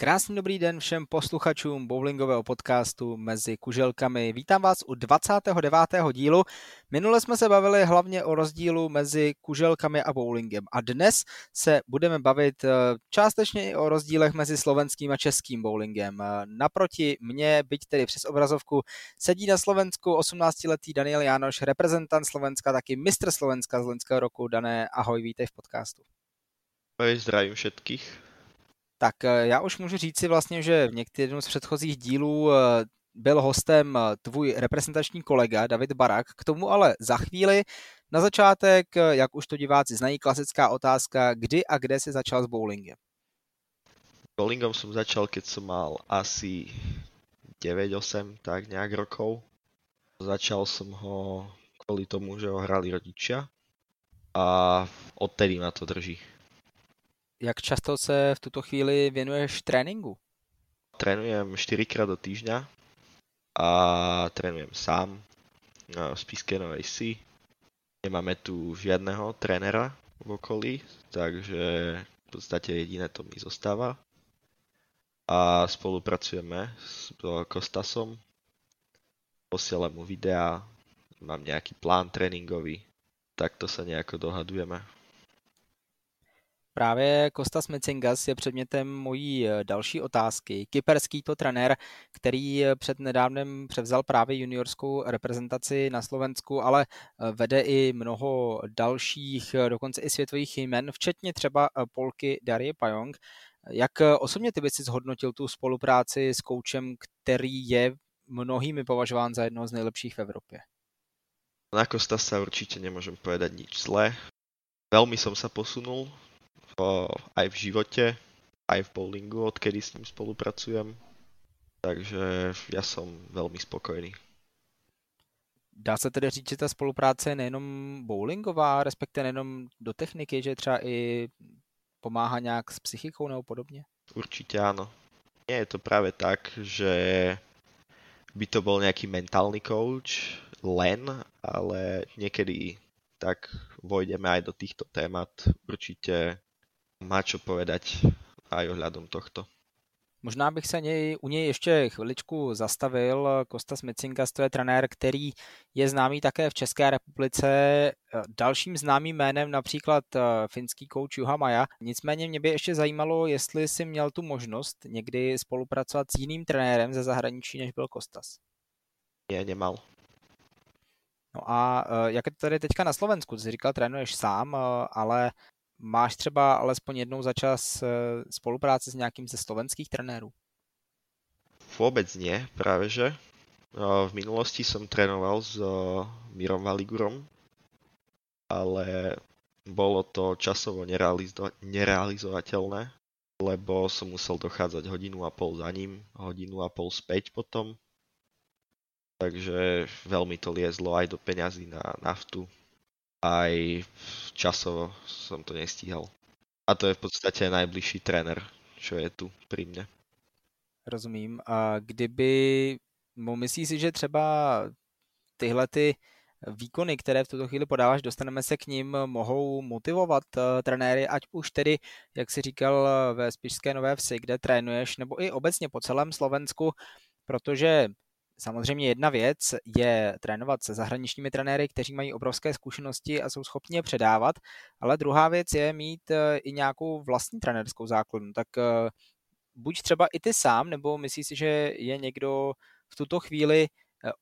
Krásný dobrý den všem posluchačům bowlingového podcastu Mezi kuželkami. Vítám vás u 29. dílu. Minule jsme se bavili hlavně o rozdílu mezi kuželkami a bowlingem a dnes se budeme bavit částečně i o rozdílech mezi slovenským a českým bowlingem. Naproti mně, byť tedy přes obrazovku, sedí na Slovensku 18-letý Daniel Jánoš, reprezentant Slovenska, taky mistr Slovenska z loňského roku. Dané, ahoj, vítej v podcastu. Ahoj, zdravím všetkých. Tak já už můžu říct si vlastně, že v některém z předchozích dílů byl hostem tvůj reprezentační kolega Dávid Barák, k tomu ale za chvíli. Na začátek, jak už to diváci znají, klasická otázka, kdy a kde jsi začal s bowlingem? Bowlingom jsem začal, keď jsem mal asi 9-8, tak nějak rokov. Začal jsem ho kvůli tomu, že ho hrali rodičia a odtedy na to drží. Jak často se v tuto chvíli věnuješ tréninku? Trénujem 4x do týždňa a trénujem sám na Spišské Nové Vsi. Nemáme tu žiadneho trénera v okolí, takže v podstate jediné to mi zostáva. A spolupracujeme s Kostasom, posielam mu videa, mám nejaký plán tréningový, takto sa nejako dohadujeme. Právě Kostas Metzinkas je předmětem mojí další otázky. Kyperský to trenér, který přednedávnem převzal právě juniorskou reprezentaci na Slovensku, ale vede i mnoho dalších, dokonce i světových jmen, včetně třeba Polky Darje Pajong. Jak osobně ty bys si zhodnotil tu spolupráci s koučem, který je mnohými považován za jednoho z nejlepších v Evropě? Na Kostasa určitě nemůžem povedať nič zlé. Velmi som sa posunul aj v živote, aj v bowlingu, odkedy s ním spolupracujem. Takže ja som veľmi spokojný. Dá se tedy říct, že ta spolupráce je nejenom bowlingová, respektive nejenom do techniky, že třeba i pomáhá nějak s psychikou nebo podobně? Určitě ano. Nie je to právě tak, že by to bol nejaký mentálny coach len, ale niekedy tak vojdeme aj do týchto témat. Určitě má čo povedať aj ohľadom tohto. Možná bych se u něj ještě chviličku zastavil. Kostas Metzinkas, to je trenér, který je známý také v České republice. Dalším známým jménem například finský kouč Juha Maja. Nicméně mě by ještě zajímalo, jestli jsi měl tu možnost někdy spolupracovat s jiným trenérem ze zahraničí, než byl Kostas. Je, nemal. No a jak je to tady teďka na Slovensku? Ty jsi říkal, trénuješ sám, ale máš třeba alespoň jednou za čas spolupráci s nějakým ze slovenských trenérů? Vůbec ne, právě že. V minulosti jsem trénoval s Mirom Valigurom, ale bylo to časovo nerealizovatelné, lebo jsem musel docházet hodinu a půl za ním, hodinu a půl zpět potom. Takže veľmi to liezlo aj do peňazí na naftu, aj časovo som to nestíhal. A to je v podstate najbližší tréner, čo je tu pri mne. Rozumím. A myslíš si, že třeba tyhle ty výkony, které v tuto chvíli podáváš, dostaneme se k ním, mohou motivovat trenéry, ať už tedy, jak jsi říkal, ve Spišské Nové Vsi, kde trénuješ, nebo i obecně po celém Slovensku, protože samozřejmě jedna věc je trénovat se zahraničními trenéry, kteří mají obrovské zkušenosti a jsou schopni je předávat, ale druhá věc je mít i nějakou vlastní trenérskou základnu. Tak buď třeba i ty sám, nebo myslíš si, že je někdo v tuto chvíli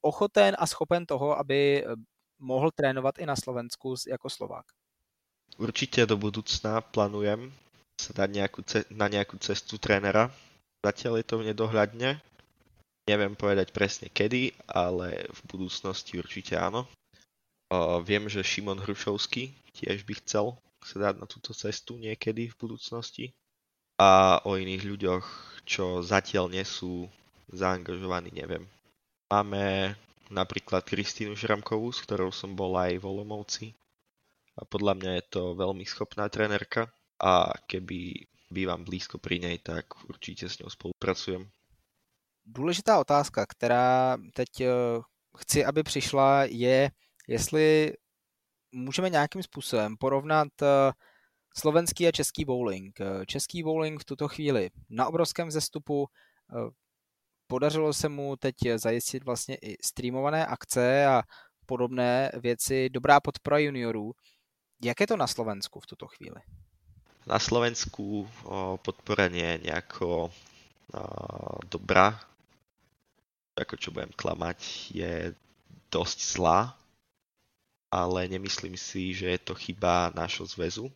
ochoten a schopen toho, aby mohl trénovat i na Slovensku jako Slovák? Určitě do budoucna plánujem se dát na nějakou cestu trenéra. Zatiaľ je to v nedohľadne. Neviem povedať presne kedy, ale v budúcnosti určite áno. Viem, že Šimon Hrušovský tiež by chcel sa dať na túto cestu niekedy v budúcnosti. A o iných ľuďoch, čo zatiaľ nie sú zaangažovaní, neviem. Máme napríklad Kristínu Žramkovú, s ktorou som bol aj v Olomouci. A podľa mňa je to veľmi schopná trenérka a keby bývam blízko pri nej, tak určite s ňou spolupracujem. Důležitá otázka, která teď chci, aby přišla, je, jestli můžeme nějakým způsobem porovnat slovenský a český bowling. Český bowling v tuto chvíli na obrovském vzestupu, podařilo se mu teď zajistit vlastně i streamované akce a podobné věci, dobrá podpora juniorů. Jak je to na Slovensku v tuto chvíli? Na Slovensku podpora nie nejako dobrá. Ako čo budem klamať, je dosť zlá, ale nemyslím si, že je to chyba nášho zväzu.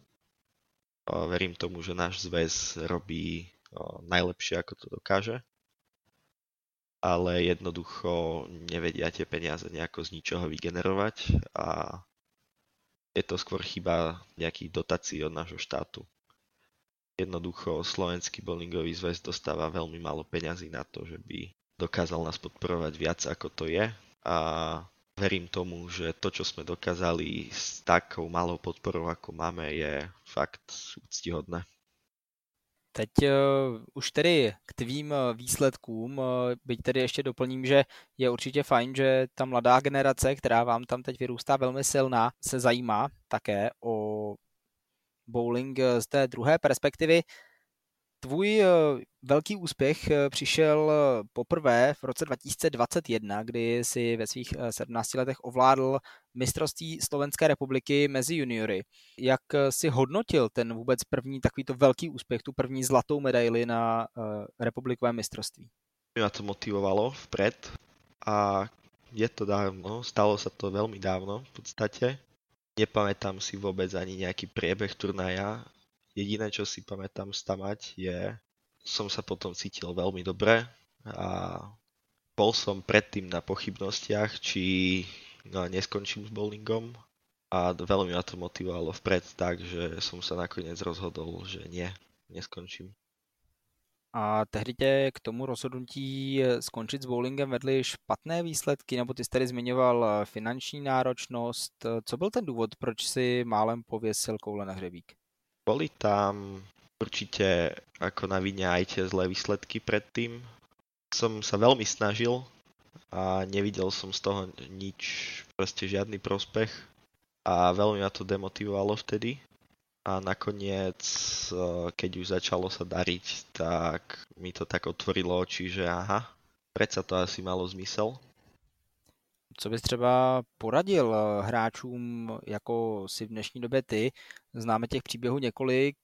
Verím tomu, že náš zväz robí najlepšie, ako to dokáže, ale jednoducho nevedia tie peniaze nejako z ničoho vygenerovať a je to skôr chyba nejakých dotácií od nášho štátu. Jednoducho slovenský bowlingový zväz dostáva veľmi málo peňazí na to, že by dokázal nás podporovať viac, ako to je, a verím tomu, že to, čo sme dokázali s takou malou podporou, ako máme, je fakt úctihodné. Teď už tedy k tvým výsledkům, byť tedy ještě doplním, že je určitě fajn, že ta mladá generace, která vám tam teď vyrůstá velmi silná, se zajímá také o bowling z té druhé perspektivy. Tvůj velký úspěch přišel poprvé v roce 2021, kdy si ve svých 17 letech ovládl mistrovství Slovenské republiky mezi juniory. Jak si hodnotil ten vůbec první takovýto velký úspěch, tu první zlatou medaili na republikovém mistrovství? Mě to motivovalo vpred a je to dávno, stalo se to velmi dávno v podstatě. Nepamätám si vôbec ani nejaký priebeh turnaja. Jediné, čo si pamätám stamať, je, som sa potom cítil veľmi dobre a bol som predtým na pochybnostiach, či neskončím s bowlingom a veľmi ma to motivovalo vpred, takže som sa nakoniec rozhodol, že nie, neskončím. A tehdy tě k tomu rozhodnutí skončit s bowlingem vedly špatné výsledky, nebo ty jsi tady zmiňoval finanční náročnost. Co byl ten důvod, proč si málem pověsil koule na hřebík? Boli tam určitě ako na vině aj tie zlé výsledky predtým. Som sa veľmi snažil a nevidel som z toho nič, proste žiadny prospech a veľmi ma to demotivovalo vtedy. A nakoniec, keď už začalo sa dariť, tak mi to tak otvorilo oči, že aha, predsa to asi malo zmysel. Co bys třeba poradil hráčům, jako si v dnešní době ty? Známe těch příběhů několik,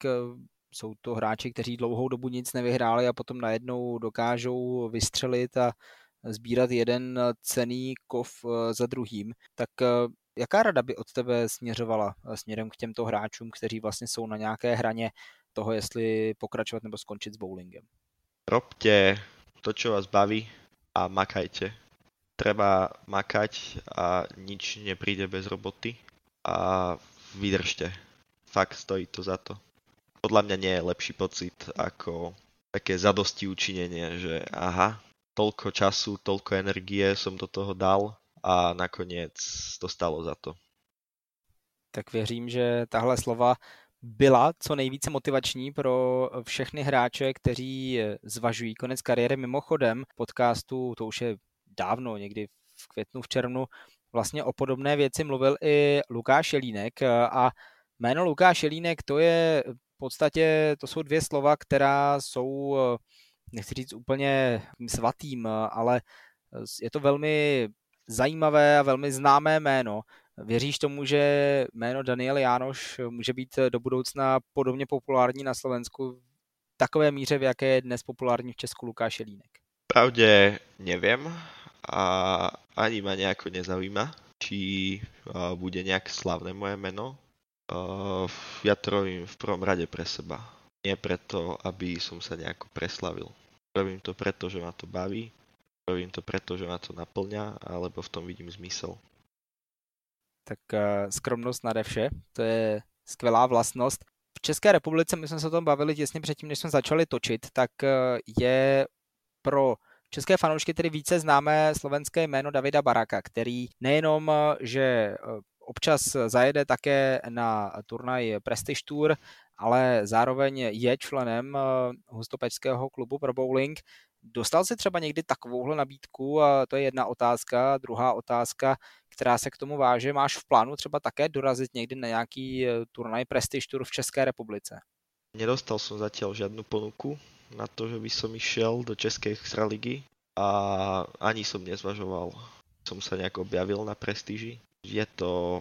jsou to hráči, kteří dlouhou dobu nic nevyhráli a potom najednou dokážou vystřelit a sbírat jeden cenný kov za druhým. Tak jaká rada by od tebe směřovala směrem k těmto hráčům, kteří vlastně jsou na nějaké hraně toho, jestli pokračovat nebo skončit s bowlingem? Robte to, čo vás baví a makajte. Treba makať a nič nepríde bez roboty a vydržte. Fakt stojí to za to. Podľa mňa nie je lepší pocit ako také zadosti učinenie, že aha, toľko času, toľko energie som do toho dal a nakonec to stalo za to. Tak věřím, že tahle slova byla co nejvíce motivační pro všechny hráče, kteří zvažují konec kariéry. Mimochodem podcastu, to už je dávno, někdy v květnu, v červnu, vlastně o podobné věci mluvil i Lukáš Jelínek a jméno Lukáš Jelínek, to je v podstatě, to jsou dvě slova, která jsou, nechci říct úplně svatým, ale je to velmi zajímavé a velmi známé jméno. Věříš tomu, že jméno Daniel Jánoš může být do budoucna podobně populární na Slovensku v takové míře, v jaké je dnes populární v Česku Lukáš Jelínek? Pravde neviem a ani ma nejako nezaujíma, či bude nejak slavné moje meno. Ja to robím v prvom rade pre seba. Nie preto, aby som sa nejako preslavil. Robím to preto, že ma to baví. Robím to preto, že ma to naplňa, alebo v tom vidím zmysel. Tak skromnost nade vše, to je skvělá vlastnost. V České republice, my jsme se o tom bavili těsně předtím, než jsme začali točit, tak je pro České fanoušky tedy více známe slovenské jméno Davida Baráka, který nejenom, že občas zajede také na turnaj Prestige Tour, ale zároveň je členem Hustopeťského klubu pro bowling. Dostal si třeba někdy takovouhle nabídku? A to je jedna otázka. Druhá otázka, která se k tomu váže. Máš v plánu třeba také dorazit někdy na nějaký turnaj Prestige Tour v České republice? Nedostal som zatiaľ žiadnu ponuku na to, že by som išiel do Českej extraligy a ani som nezvažoval. Som sa nejak objavil na prestíži. Je to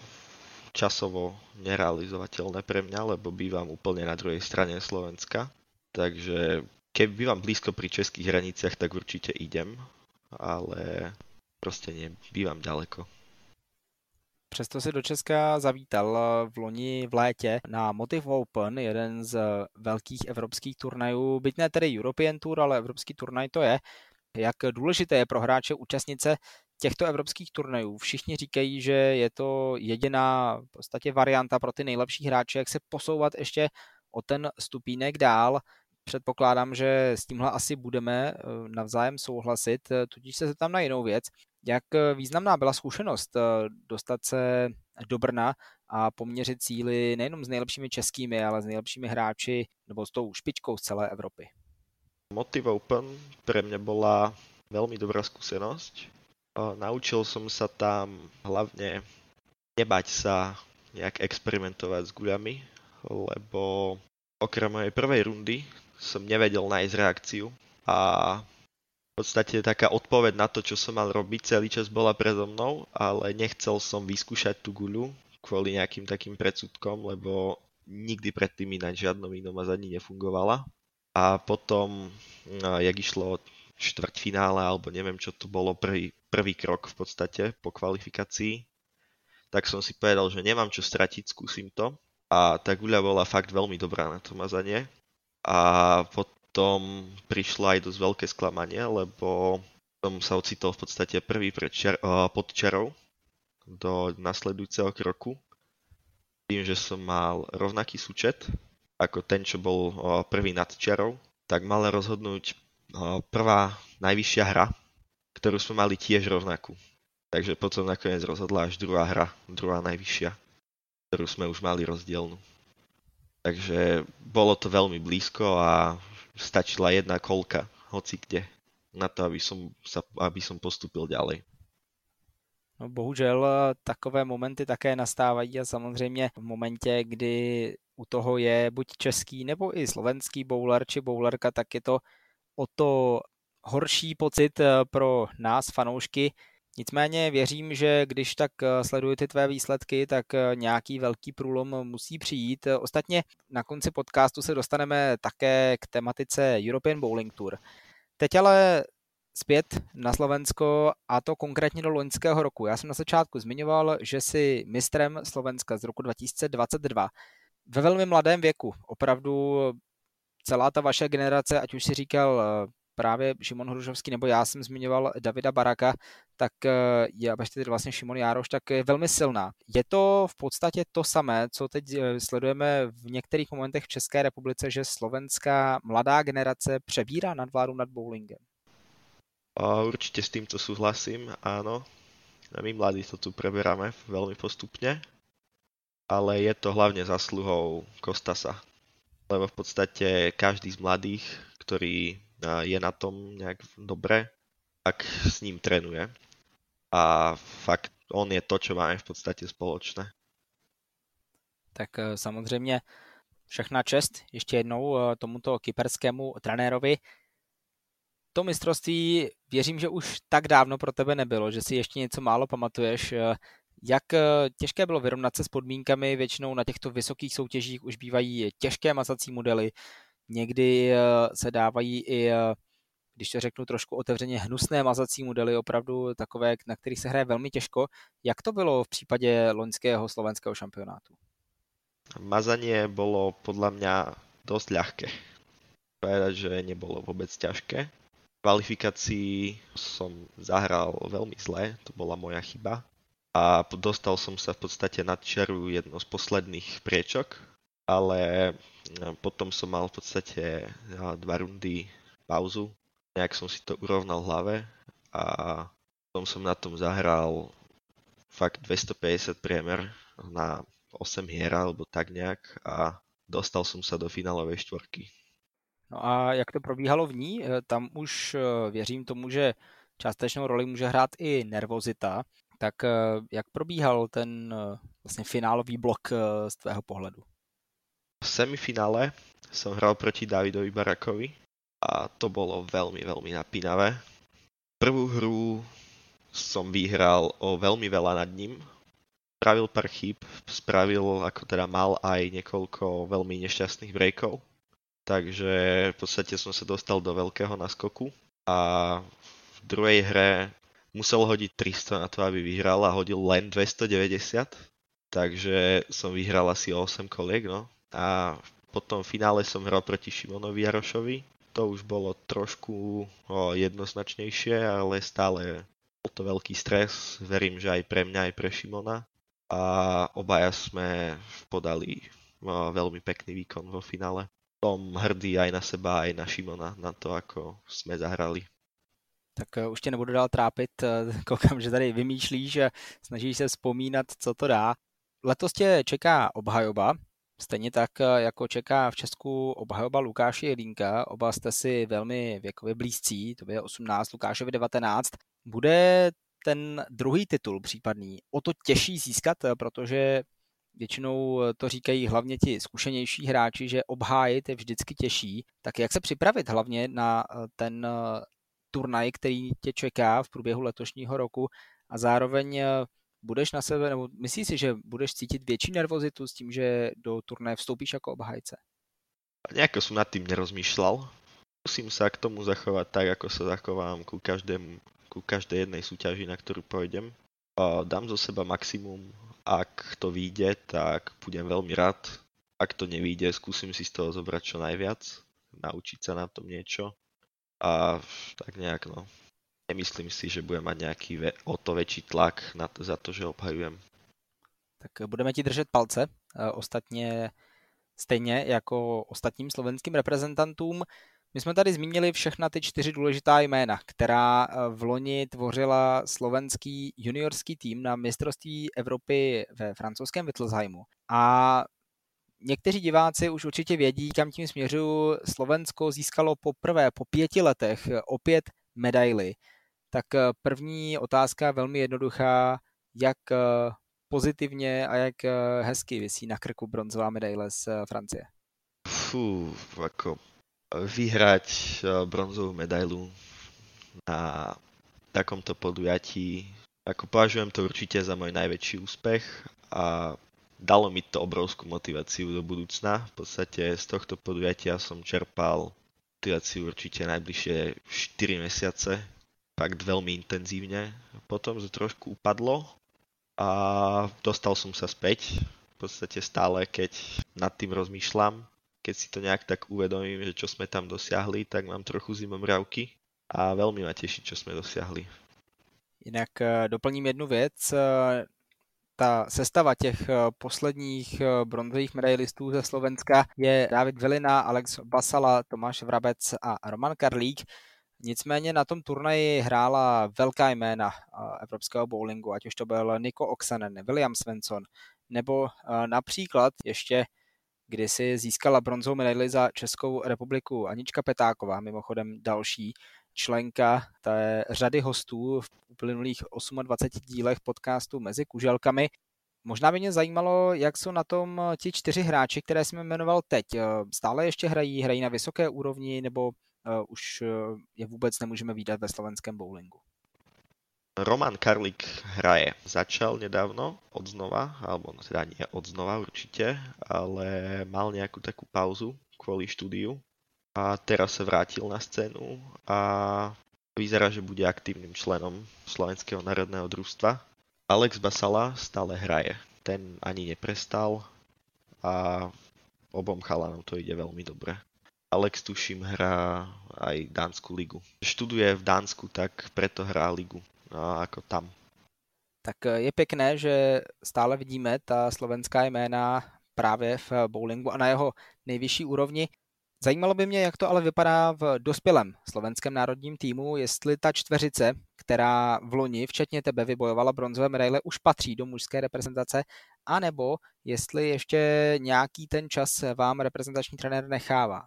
časovo nerealizovateľné pre mňa, lebo bývam úplne na druhej strane Slovenska. Takže keď bývam blízko pri českých hraniciach, tak určite idem, ale proste nie, bývam ďaleko. Přesto si do Česka zavítal v loni v létě na Motive Open, jeden z velkých evropských turnajů, byť ne tedy European Tour, ale evropský turnaj to je. Jak důležité je pro hráče účastnice těchto evropských turnajů? Všichni říkají, že je to jediná v podstatě varianta pro ty nejlepší hráče, jak se posouvat ještě o ten stupínek dál. Předpokládám, že s tímhle asi budeme navzájem souhlasit, tudíž se zeptám na jinou věc. Jak významná byla zkušenost dostat se do Brna a poměřit síly nejenom s nejlepšími českými, ale s nejlepšími hráči nebo s tou špičkou z celé Evropy? Motive Open pre mňa bola veľmi dobrá skúsenosť. Naučil som sa tam hlavne nebať sa nejak experimentovať s guľami, lebo okrem mojej prvej rundy som nevedel nájsť reakciu a v podstate taká odpoveď na to, čo som mal robiť, celý čas bola predo mnou, ale nechcel som vyskúšať tú guľu kvôli nejakým takým predsudkom, lebo nikdy predtým ináč žiadnou inou ani nefungovala. A potom, jak išlo štvrťfinále, alebo neviem, čo to bolo prvý krok v podstate po kvalifikácii, tak som si povedal, že nemám čo stratiť, skúsim to. A tá guľa bola fakt veľmi dobrá na to mazanie. A potom prišlo aj dosť veľké sklamanie, lebo som sa ocitol v podstate prvý pod čarou do nasledujúceho kroku. Tým, že som mal rovnaký súčet ako ten, čo bol prvý nad čarou, tak mala rozhodnúť prvá najvyššia hra, ktorú sme mali tiež rovnakú. Takže potom nakoniec rozhodla až druhá hra, druhá najvyššia, ktorú sme už mali rozdielnu. Takže bolo to veľmi blízko a stačila jedna kolka, hoci kde, na to, aby som postupil ďalej. No bohužel takové momenty také nastávají a samozřejmě v momentě, kdy u toho je buď český nebo i slovenský bowler či bowlerka, tak je to o to horší pocit pro nás fanoušky. Nicméně věřím, že když tak sleduji ty tvé výsledky, tak nějaký velký průlom musí přijít. Ostatně na konci podcastu se dostaneme také k tematice European Bowling Tour. Teď ale zpět na Slovensko a to konkrétně do loňského roku. Já jsem na začátku zmiňoval, že jsi mistrem Slovenska z roku 2022. Ve velmi mladém věku. Opravdu celá ta vaše generace, ať už si říkal právě Šimon Hrušovský, nebo já jsem zmiňoval Davida Baraka, tak je tedy vlastně Šimon Jaroš, tak je velmi silná. Je to v podstatě to samé, co teď sledujeme v některých momentech v České republice, že slovenská mladá generace přebírá nadvládu nad bowlingem? Určite s týmto súhlasím, áno. My mladí to tu preberáme veľmi postupne, ale je to hlavne zasluhou Kostasa. Lebo v podstate každý z mladých, ktorý je na tom nejak dobre, tak s ním trénuje. A fakt on je to, čo máme v podstate spoločné. Tak samozřejmě všechna čest ještě jednou tomuto kyperskému trenérovi. To mistrovství věřím, že už tak dávno pro tebe nebylo, že si ještě něco málo pamatuješ. Jak těžké bylo vyrovnat se s podmínkami? Většinou na těchto vysokých soutěžích už bývají těžké mazací modely. Někdy se dávají i, když to řeknu trošku otevřeně, hnusné mazací modely, opravdu takové, na kterých se hraje velmi těžko. Jak to bylo v případě loňského slovenského šampionátu? Mazanie bylo podle mě dost ľahké. Povedať, že nebolo vôbec ťažké. V kvalifikácii som zahral veľmi zle, to bola moja chyba a dostal som sa v podstate nad čaru jedno z posledných priečok, ale potom som mal v podstate 2 rundy pauzu, nejak som si to urovnal v hlave a potom som na tom zahral fakt 250 priemer na 8 hier alebo tak nejak a dostal som sa do finálovej štvorky. No a jak to probíhalo v ní? Tam už věřím tomu, že částečnou roli může hrát i nervozita. Tak jak probíhal ten vlastně finálový blok z tvého pohledu? V semifinále som hral proti Dávidovi Barakovi a to bolo veľmi, veľmi napínavé. Prvú hru som vyhral o veľmi veľa nad ním. Spravil pár chýb, spravil, ako teda mal, aj niekoľko veľmi nešťastných breakov. Takže v podstate som sa dostal do veľkého naskoku a v druhej hre musel hodiť 300 na to, aby vyhral a hodil len 290, takže som vyhral asi o 8 koliek, no. A potom v finále som hral proti Šimonovi Jarošovi, to už bolo trošku jednoznačnejšie, ale stále bol to veľký stres, verím, že aj pre mňa, aj pre Šimona a obaja sme podali veľmi pekný výkon vo finále. Som hrdý aj na seba, aj na Šimona, na to, ako sme zahrali. Tak už tě nebudu dál trápit, koukám, že tady vymýšlíš a snažíš se vzpomínat, co to dá. Letos tě čeká obhajoba, stejně tak, jako čeká v Česku obhajoba Lukáše Jelínka. Oba jste si velmi věkově blízcí, to je 18, Lukášovi 19. Bude ten druhý titul případný o to těžší získat, protože většinou to říkají hlavně ti zkušenější hráči, že obhájit je vždycky těžší. Tak jak se připravit hlavně na ten turnaj, který tě čeká v průběhu letošního roku a zároveň budeš na sebe, nebo myslíš si, že budeš cítit větší nervozitu s tím, že do turnaje vstoupíš jako obhájce? Nějako jsem nad tím nerozmýšlel. Musím se k tomu zachovat tak, jako se zachovám ku každé jednej súťaži, na kterou pojdem. Dám zo seba maximum, ak to vyjde, tak budem velmi rád. Ak to nevyjde, zkusím si z toho zobrať čo najviac, naučit se na tom niečo. A tak nějak, no. Nemyslím si, že budeme mít nějaký o to větší tlak za to, že obhajujem. Tak budeme ti držet palce, ostatně stejně jako ostatním slovenským reprezentantům. My jsme tady zmínili všechna ty 4 důležitá jména, která v loni tvořila slovenský juniorský tým na mistrovství Evropy ve francouzském Wittelsheimu. A někteří diváci už určitě vědí, kam tím směřuju. Slovensko získalo poprvé po 5 letech opět medaily. Tak první otázka velmi jednoduchá. Jak pozitivně a jak hezky visí na krku bronzová medaile z Francie? Jako vyhrať bronzovou medailu na takomto podujatí. Jako považujem to určitě za můj největší úspěch a dalo mi to obrovskú motiváciu do budúcna. V podstate z tohto podujatia som čerpal motiváciu určite najbližšie 4 mesiace, fakt veľmi intenzívne. Potom to trošku upadlo a dostal som sa späť. V podstate stále, keď nad tým rozmýšľam, keď si to nejak tak uvedomím, že čo sme tam dosiahli, tak mám trochu zimomriavky a veľmi ma teší, čo sme dosiahli. Jinak doplním jednu věc. Ta sestava těch posledních bronzových medailistů ze Slovenska je Dávid Velená, Alex Basala, Tomáš Vrabec a Roman Karlík. Nicméně na tom turnaji hrála velká jména evropského bowlingu, ať už to byl Niko Oxanen, William Svenson, nebo například ještě kdysi získala bronzovou medaili za Českou republiku Anička Petáková, mimochodem další členka té řady hostů v uplynulých 28 dílech podcastu Mezi kuzelkami. Možná by mě zajímalo, jak jsou na tom ti 4 hráči, které jsem jmenoval teď. Stále ještě hrají na vysoké úrovni, nebo už je vůbec nemůžeme vidět ve slovenském bowlingu? Roman Karlík hraje. Začal nedávno odznova, alebo teda nie odznova určitě, ale mal nějakou takovou pauzu kvůli studiu. A teraz se vrátil na scénu a vyzerá, že bude aktívnym členom Slovenského národného družstva. Alex Basala stále hraje. Ten ani neprestal a obom chalanom to ide veľmi dobre. Alex tuším hrá aj dánsku ligu. Študuje v Dánsku, tak preto hrá ligu ako tam. Tak je pekné, že stále vidíme ta slovenská jména právě v bowlingu a na jeho nejvyšší úrovni. Zajímalo by mě, jak to ale vypadá v dospělém slovenském národním týmu, jestli ta čtveřice, která v loni, včetně tebe, vybojovala bronzové medaile, už patří do mužské reprezentace, anebo jestli ještě nějaký ten čas vám reprezentační trenér nechává.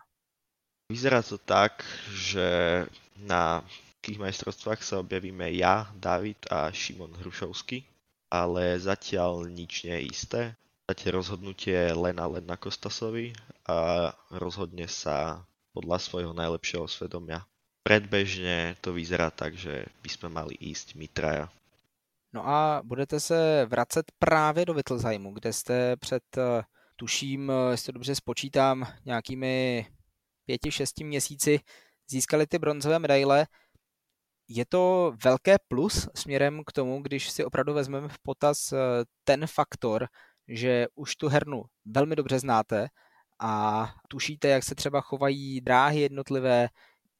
Vyzerá to tak, že na tých majstrovstvách sa objavíme ja, Dávid a Šimon Hrušovský, ale zatiaľ nič nie je isté. Zatiaľ rozhodnutie je len na Kostasovi a rozhodne sa podľa svojho najlepšieho svedomia. Predbežne to vyzerá tak, že by sme mali ísť my traja. No a budete se vracet právě do Vitlzheimu, kde jste před, tuším, jestli to dobře spočítám, nějakými 5-6 měsíci získali ty bronzové medaile. Je to velké plus směrem k tomu, když si opravdu vezmeme v potaz ten faktor, že už tu hernu velmi dobře znáte a tušíte, jak se třeba chovají dráhy jednotlivé.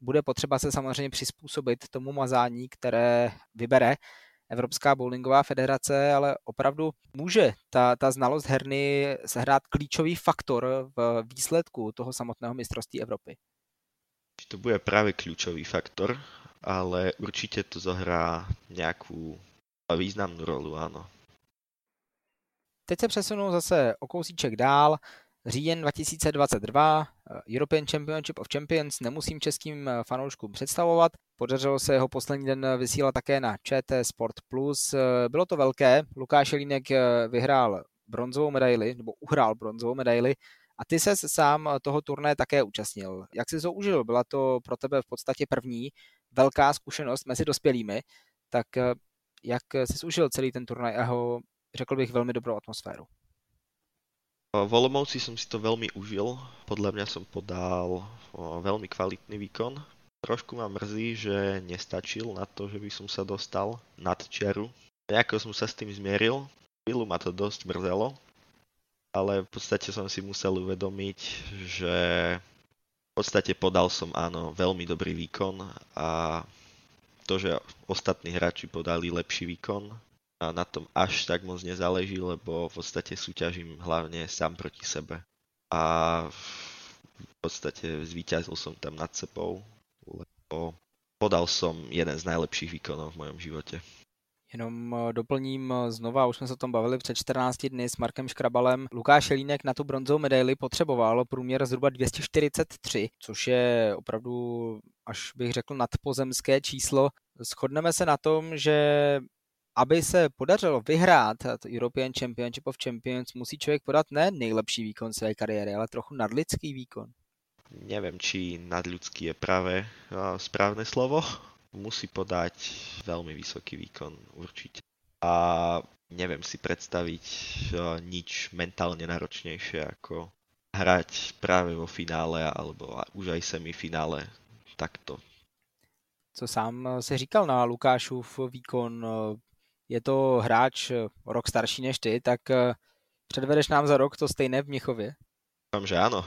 Bude potřeba se samozřejmě přizpůsobit tomu mazání, které vybere Evropská bowlingová federace, ale opravdu může ta znalost herny sehrát klíčový faktor v výsledku toho samotného mistrovství Evropy. To bude právě klíčový faktor, ale určitě to zahrá nějakou významnou rolu, ano. Teď se přesunu zase o kousíček dál. Říjen 2022, European Championship of Champions, nemusím českým fanouškům představovat. Podařilo se jeho poslední den vysílat také na ČT Sport+. Bylo to velké, Lukáš Jelínek vyhrál bronzovou medaili, nebo uhrál bronzovou medaili a ty ses sám toho turnaje také účastnil. Jak jsi to užil? Byla to pro tebe v podstatě první velká zkušenost mezi dospělými, tak jak jsi užil celý ten turnaj a jeho, řekl bych, velmi dobrou atmosféru? V Olomouci som si to veľmi užil, podľa mňa som podal veľmi kvalitný výkon. Trošku ma mrzí, že nestačil na to, že by som sa dostal nad čiaru. Nejako som sa s tým zmieril, chvíľu ma to dosť mrzelo, ale v podstate som si musel uvedomiť, že v podstate podal som áno veľmi dobrý výkon a to, že ostatní hráči podali lepší výkon, a na tom až tak moc nezáleží, lebo v podstate súťažím hlavne sám proti sebe. A v podstate zvíťazil som tam nad sebou, lebo podal som jeden z najlepších výkonov v mojom živote. Jenom doplním znova, už jsme se o tom bavili před 14 dny s Markem Škrabalem. Lukáš Jelínek na tu bronzovou medaili potřeboval průměr zhruba 243, což je opravdu, až bych řekl, nadpozemské číslo. Shodneme se na tom, že aby se podařilo vyhrát European Championship of Champions, musí člověk podat ne nejlepší výkon své kariéry, ale trochu nadlidský výkon. Nevím, či nadľudský je právě správné slovo. Musí podat velmi vysoký výkon určitě. A nevím si představit nič mentálně náročnější, jako hrať právě vo finále alebo už aj semifinále takto. Co sám se říkal na Lukášův výkon? Je to hráč rok starší než ty, tak předvedeš nám za rok to stejné v Mnichově? Vám, že áno.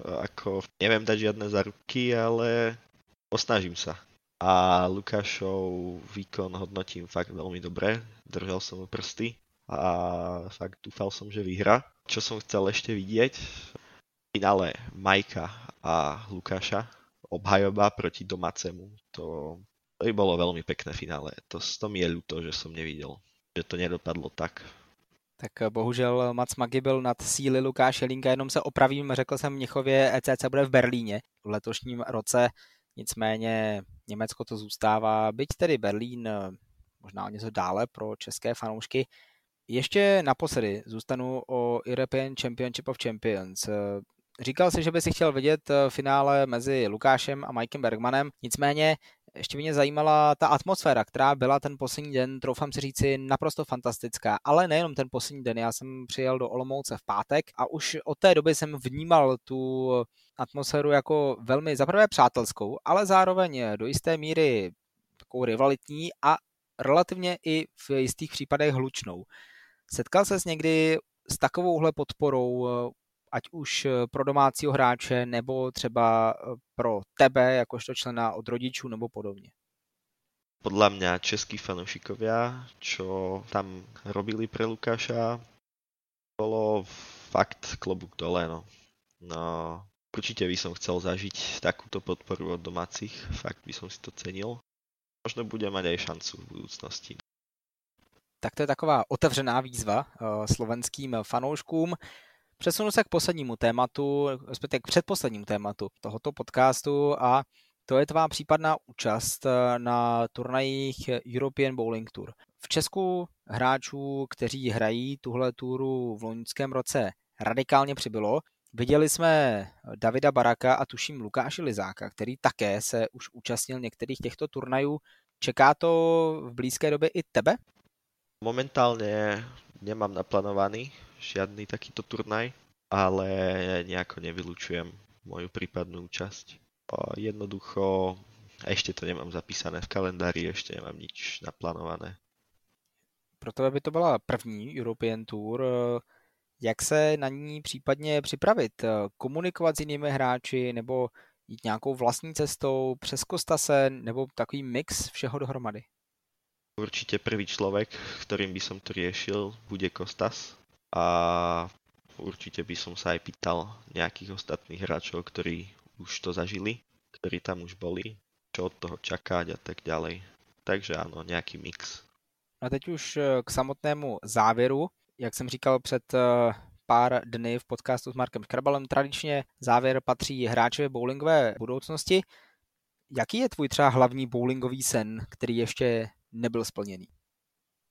Ako neviem dať žiadne záruky, ale osnažím sa. A Lukášov výkon hodnotím fakt veľmi dobre. Držal som mu prsty a fakt dúfal som, že vyhra. Čo som chcel ešte vidieť? V finále Majka a Lukáša. Obhajoba proti domácemu. To by bolo veľmi pekné finále. To mi je ľúto, že som nevidel, že to nedopadlo tak. Tak bohužel Mats Magi byl nad síly Lukáše Jelínka, jenom se opravím, řekl jsem Mnichově, ECC bude v Berlíně v letošním roce, nicméně Německo to zůstává, byť tedy Berlín možná o něco dále pro české fanoušky. Ještě naposledy zůstanu o European Championship of Champions. Říkal jsi, že by si chtěl vidět finále mezi Lukášem a Mikem Bergmanem, nicméně ještě mě zajímala ta atmosféra, která byla ten poslední den, troufám si říci, naprosto fantastická. Ale nejenom ten poslední den, já jsem přijel do Olomouce v pátek a už od té doby jsem vnímal tu atmosféru jako velmi zaprvé přátelskou, ale zároveň do jisté míry takovou rivalitní a relativně i v jistých případech hlučnou. Setkal ses někdy s takovouhle podporou, ať už pro domácího hráče, nebo třeba pro tebe, jakožto člena od rodičů, nebo podobně? Podľa mňa českí fanúšikovia, čo tam robili pre Lukáša, bolo fakt klobúk dole. No. Určite by som chcel zažiť takúto podporu od domácich, fakt by som si to cenil. Možno bude mať aj šancu v budúcnosti. Tak to je taková otevřená výzva slovenským fanouškům. Přesunu se k poslednímu tématu, respektive k předposlednímu tématu tohoto podcastu, a to je tvá případná účast na turnajích European Bowling Tour. V Česku hráčů, kteří hrají tuhle túru v loňském roce, radikálně přibylo. Viděli jsme Davida Baraka a tuším Lukáše Lizáka, který také se už účastnil některých těchto turnajů. Čeká to v blízké době i tebe? Momentálne nemám naplánovaný žiadny takýto turnaj, ale nejako nevylučujem moju prípadnú účasť. Jednoducho, ešte to nemám zapísané v kalendári, ešte nemám nič naplánované. Pro tebe by to byla první European Tour. Jak se na ní případně připravit? Komunikovat s jinými hráči nebo jít nějakou vlastní cestou přes Kostase nebo takový mix všeho dohromady? Určite prvý človek, ktorým by som to riešil, bude Kostas a určite by som sa aj pýtal nejakých ostatných hráčov, ktorí už to zažili, ktorí tam už boli, čo od toho čakať a tak ďalej. Takže áno, nejaký mix. A teď už k samotnému závěru. Jak jsem říkal před pár dny v podcastu s Markem Škrabalem, tradičně závěr patří hráčové bowlingové budoucnosti. Jaký je tvůj třeba hlavní bowlingový sen, který ještě nebyl splnený?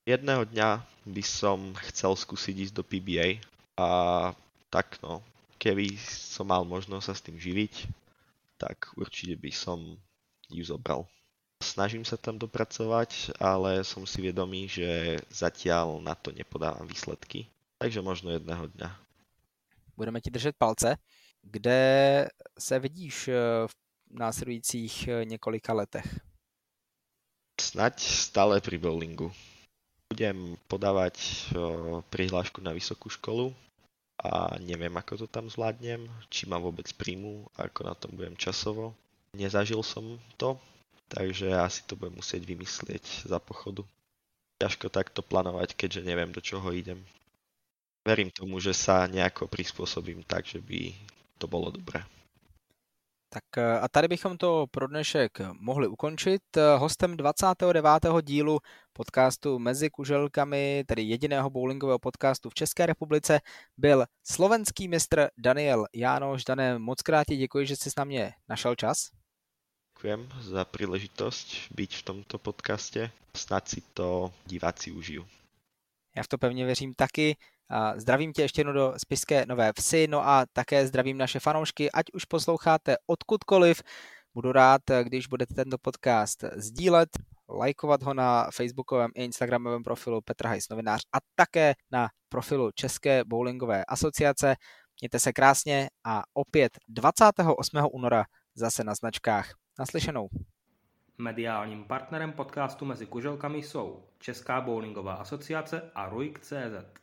Jedného dňa by som chcel skúsiť ísť do PBA a tak no, keby som mal možnosť sa s tým živiť, tak určite by som ju zobral. Snažím sa tam dopracovať, ale som si vedomý, že zatiaľ na to nepodávam výsledky, takže možno jedného dňa. Budeme ti držet palce. Kde se vidíš v následujících několika letech? Snaď stále pri bowlingu. Budem podávať prihlášku na vysokú školu a neviem, ako to tam zvládnem, či ma vôbec príjmu, ako na tom budem časovo. Nezažil som to, takže asi to budem musieť vymyslieť za pochodu. Ťažko takto plánovať, keďže neviem, do čoho idem. Verím tomu, že sa nejako prispôsobím tak, že by to bolo dobré. Tak a tady bychom to pro dnešek mohli ukončit. Hostem 29. dílu podcastu Mezi kuželkami, tedy jediného bowlingového podcastu v České republice, byl slovenský mistr Daniel Jánoš. Dané, moc krát ti děkuji, že jsi na mě našel čas. Děkujem za příležitost být v tomto podcastě. Snad si to diváci užiju. Já v to pevně věřím taky. Zdravím tě ještě jednou do Spišské Nové Vsi, no a také zdravím naše fanoušky, ať už posloucháte odkudkoliv. Budu rád, když budete tento podcast sdílet, lajkovat ho na facebookovém i instagramovém profilu Petr Hajs Novinář a také na profilu České bowlingové asociace. Mějte se krásně a opět 28. února zase na značkách. Naslyšenou. Mediálním partnerem podcastu Mezi kuželkami jsou Česká bowlingová asociace a Ruik.cz.